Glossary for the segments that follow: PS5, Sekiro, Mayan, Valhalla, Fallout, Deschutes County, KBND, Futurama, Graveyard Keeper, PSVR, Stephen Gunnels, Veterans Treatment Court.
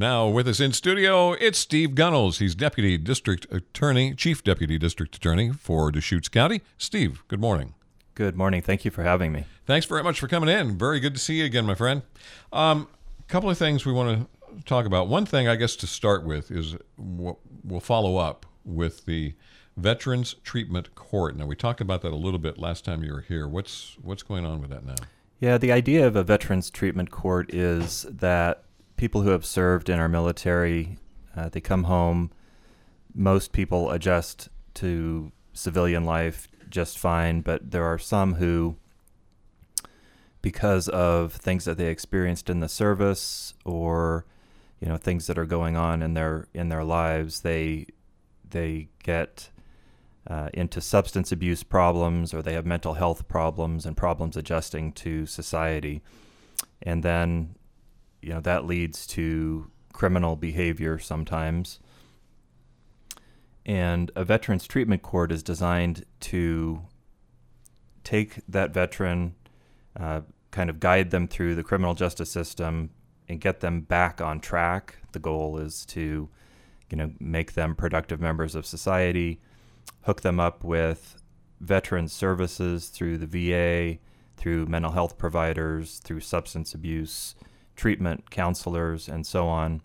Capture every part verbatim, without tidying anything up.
Now with us in studio, it's Steve Gunnels. He's Deputy District Attorney, Chief Deputy District Attorney for Deschutes County. Steve, good morning. Good morning. Thank you for having me. Thanks very much for coming in. Very good to see you again, my friend. A um, couple of things we want to talk about. One thing, I guess, to start with is we'll follow up with the Veterans Treatment Court. Now, we talked about that a little bit last time you were here. What's what's going on with that now? Yeah, the idea of a Veterans Treatment Court is that people who have served in our military, uh, they come home. Most people adjust to civilian life just fine, but there are some who, because of things that they experienced in the service or, you know, things that are going on in their in their lives, they they get uh, into substance abuse problems, or they have mental health problems and problems adjusting to society, and then, you know, that leads to criminal behavior sometimes. And a Veterans Treatment Court is designed to take that veteran, uh, kind of guide them through the criminal justice system and get them back on track. The goal is to, you know, make them productive members of society, hook them up with veteran services through the V A, through mental health providers, through substance abuse treatment counselors, and so on.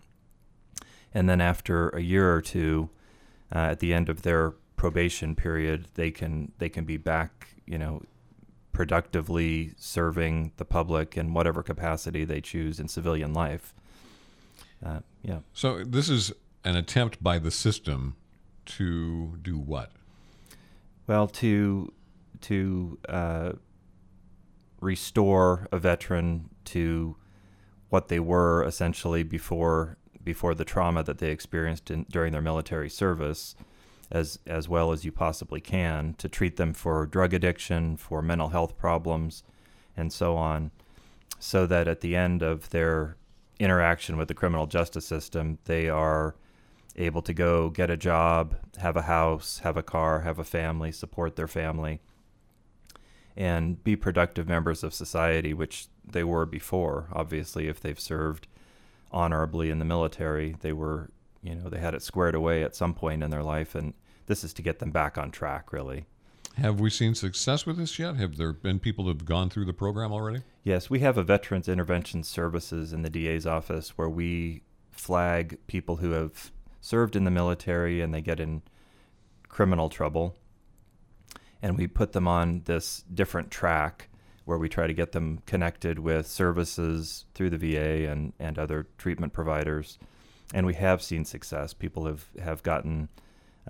And then after a year or two, uh, at the end of their probation period, they can they can be back, you know, productively serving the public in whatever capacity they choose in civilian life. Uh, yeah. So this is an attempt by the system to do what? Well, to to uh, restore a veteran to what they were essentially before before the trauma that they experienced in, during their military service, as as well as you possibly can, to treat them for drug addiction, for mental health problems, and so on, so that at the end of their interaction with the criminal justice system, they are able to go get a job, have a house, have a car, have a family, support their family, and be productive members of society, which they were before. Obviously, if they've served honorably in the military, they were, you know, they had it squared away at some point in their life, and this is to get them back on track, really. Have we seen success with this yet? Have there been people who have gone through the program already? Yes, we have a Veterans Intervention Services in the D A's office where we flag people who have served in the military and they get in criminal trouble. And we put them on this different track where we try to get them connected with services through the V A and, and other treatment providers. And we have seen success. People have, have gotten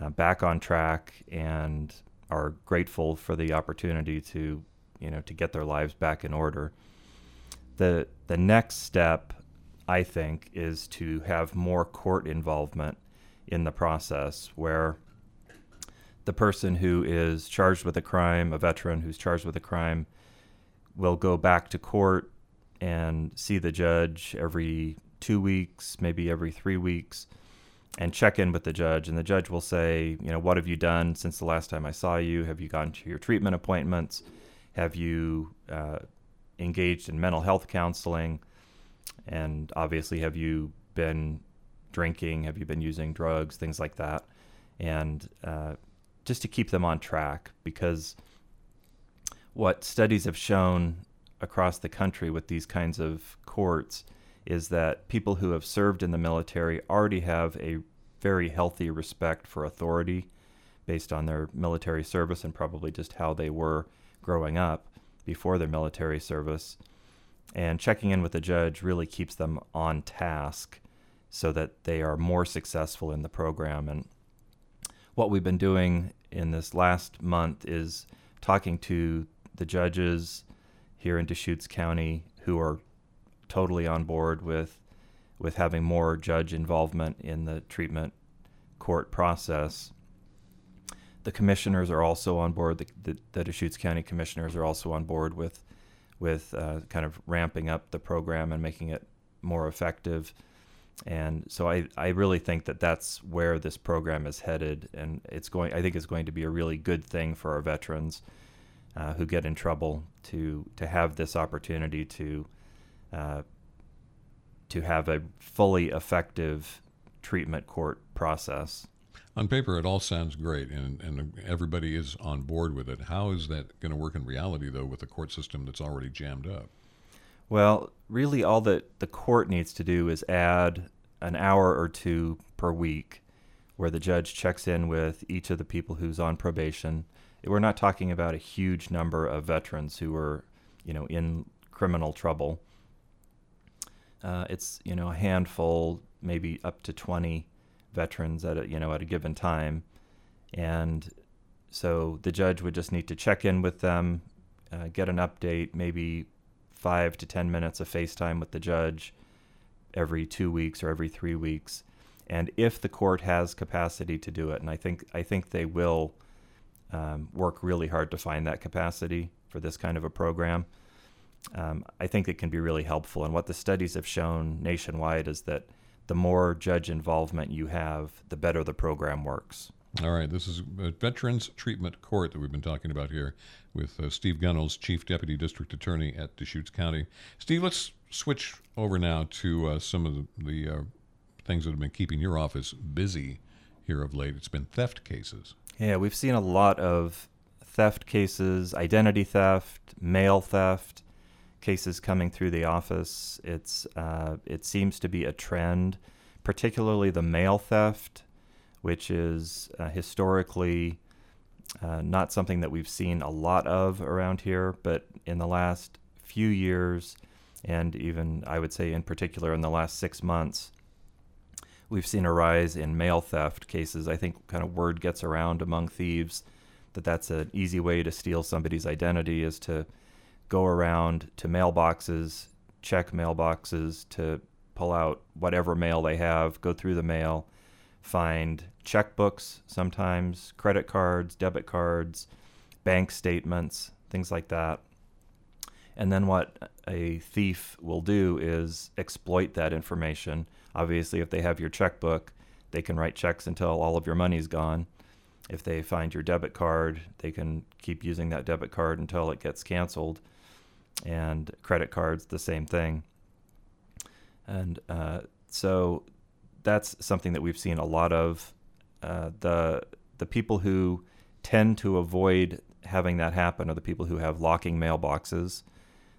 uh, back on track and are grateful for the opportunity to, you know, to get their lives back in order. The, the next step, I think, is to have more court involvement in the process, where the person who is charged with a crime, a veteran who's charged with a crime, will go back to court and see the judge every two weeks, maybe every three weeks, and check in with the judge. And the judge will say, you know, what have you done since the last time I saw you? Have you gone to your treatment appointments? Have you uh, engaged in mental health counseling? And obviously, have you been drinking? Have you been using drugs? Things like that. And, uh, just to keep them on track, because what studies have shown across the country with these kinds of courts is that people who have served in the military already have a very healthy respect for authority based on their military service and probably just how they were growing up before their military service. And checking in with a judge really keeps them on task so that they are more successful in the program. And what we've been doing in this last month is talking to the judges here in Deschutes County who are totally on board with with having more judge involvement in the treatment court process. The commissioners are also on board. The, the, the Deschutes County commissioners are also on board with, with uh, kind of ramping up the program and making it more effective. And so I, I really think that that's where this program is headed, and it's going. I think it's going to be a really good thing for our veterans uh, who get in trouble to to have this opportunity to uh, to have a fully effective treatment court process. On paper, it all sounds great, and, and everybody is on board with it. How is that going to work in reality, though, with a court system that's already jammed up? Well, really all that the court needs to do is add an hour or two per week where the judge checks in with each of the people who's on probation. We're not talking about a huge number of veterans who are, you know, in criminal trouble. Uh, it's, you know, a handful, maybe up to twenty veterans at a, you know, at a given time. And so the judge would just need to check in with them, uh, get an update, maybe five to ten minutes of FaceTime with the judge every two weeks or every three weeks. And if the court has capacity to do it, and I think I think they will um, work really hard to find that capacity for this kind of a program, um, I think it can be really helpful. And what the studies have shown nationwide is that the more judge involvement you have, the better the program works. All right, this is Veterans Treatment Court that we've been talking about here with uh, Steve Gunnels, Chief Deputy District Attorney at Deschutes County. Steve, let's switch over now to uh, some of the, the uh, things that have been keeping your office busy here of late. It's been theft cases. Yeah, we've seen a lot of theft cases, identity theft, mail theft, cases coming through the office. It's uh, it seems to be a trend, particularly the mail theft, which is uh, historically uh, not something that we've seen a lot of around here, but in the last few years, and even I would say in particular in the last six months, we've seen a rise in mail theft cases. I think kind of word gets around among thieves that that's an easy way to steal somebody's identity, is to go around to mailboxes, check mailboxes to pull out whatever mail they have, go through the mail, find checkbooks sometimes, credit cards, debit cards, bank statements, things like that. And then what a thief will do is exploit that information. Obviously, if they have your checkbook, they can write checks until all of your money's gone. If they find your debit card, they can keep using that debit card until it gets canceled. And credit cards, the same thing. And uh, so that's something that we've seen a lot of. Uh, the the people who tend to avoid having that happen are the people who have locking mailboxes.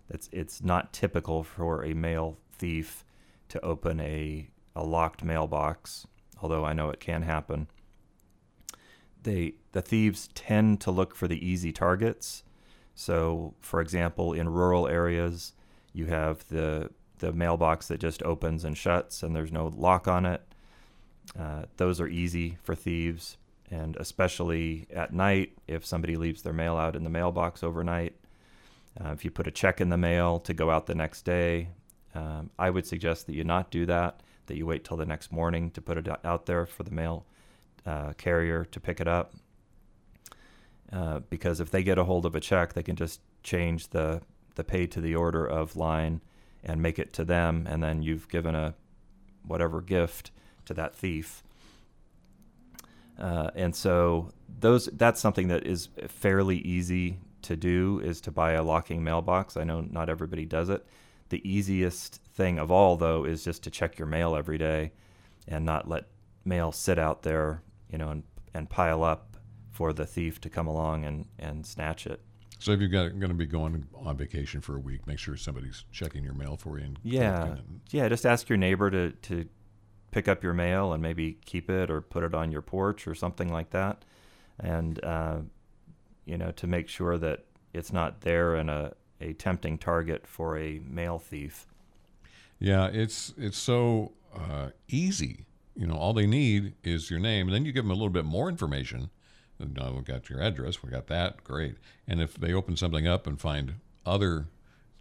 That's it's not typical for a mail thief to open a, a locked mailbox, although I know it can happen. They, the thieves tend to look for the easy targets. So, for example, in rural areas, you have the the mailbox that just opens and shuts and there's no lock on it. Uh, those are easy for thieves, and especially at night if somebody leaves their mail out in the mailbox overnight. Uh, if you put a check in the mail to go out the next day, um, I would suggest that you not do that, that you wait till the next morning to put it out there for the mail Uh, carrier to pick it up, uh, because if they get a hold of a check, they can just change the the pay to the order of line and make it to them, and then you've given a whatever gift to that thief. Uh, and so those that's something that is fairly easy to do, is to buy a locking mailbox. I know not everybody does it. The easiest thing of all, though, is just to check your mail every day and not let mail sit out there, you know, and, and pile up for the thief to come along and, and snatch it. So if you're going to be going on vacation for a week, make sure somebody's checking your mail for you. And yeah, yeah. Just ask your neighbor to, to pick up your mail and maybe keep it or put it on your porch or something like that. And, uh, you know, to make sure that it's not there and a, a tempting target for a mail thief. Yeah, it's, it's so uh, easy. You know, all they need is your name, and then you give them a little bit more information. No, we got your address. We got that. Great. And if they open something up and find other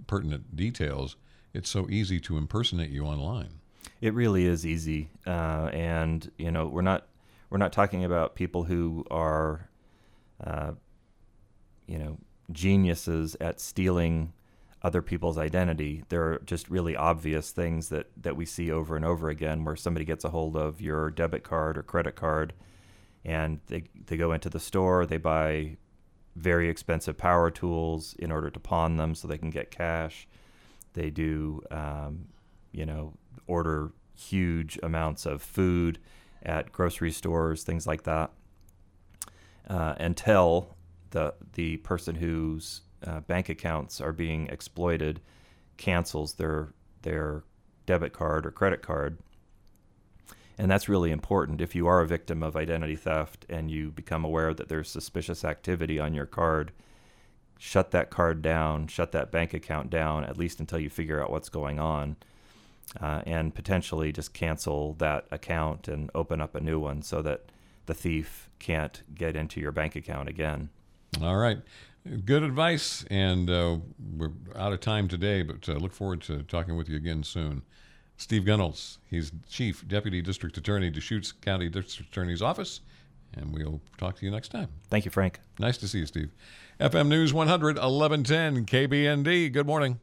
pertinent details, it's so easy to impersonate you online. It really is easy, uh, and you know, we're not we're not talking about people who are, uh, you know, geniuses at stealing other people's identity. There are just really obvious things that, that we see over and over again, where somebody gets a hold of your debit card or credit card, and they they go into the store, they buy very expensive power tools in order to pawn them so they can get cash. They do, um, you know, order huge amounts of food at grocery stores, things like that, uh, and tell the the person whose uh, bank accounts are being exploited cancels their their debit card or credit card. And that's really important. If you are a victim of identity theft and you become aware that there's suspicious activity on your card, shut that card down, shut that bank account down, at least until you figure out what's going on, uh, and potentially just cancel that account and open up a new one so that the thief can't get into your bank account again. All right. Good advice. And uh, we're out of time today, but uh, look forward to talking with you again soon. Steve Gunnels, he's Chief Deputy District Attorney, Deschutes County District Attorney's Office, and we'll talk to you next time. Thank you, Frank. Nice to see you, Steve. F M News one hundred, eleven ten, K B N D. Good morning.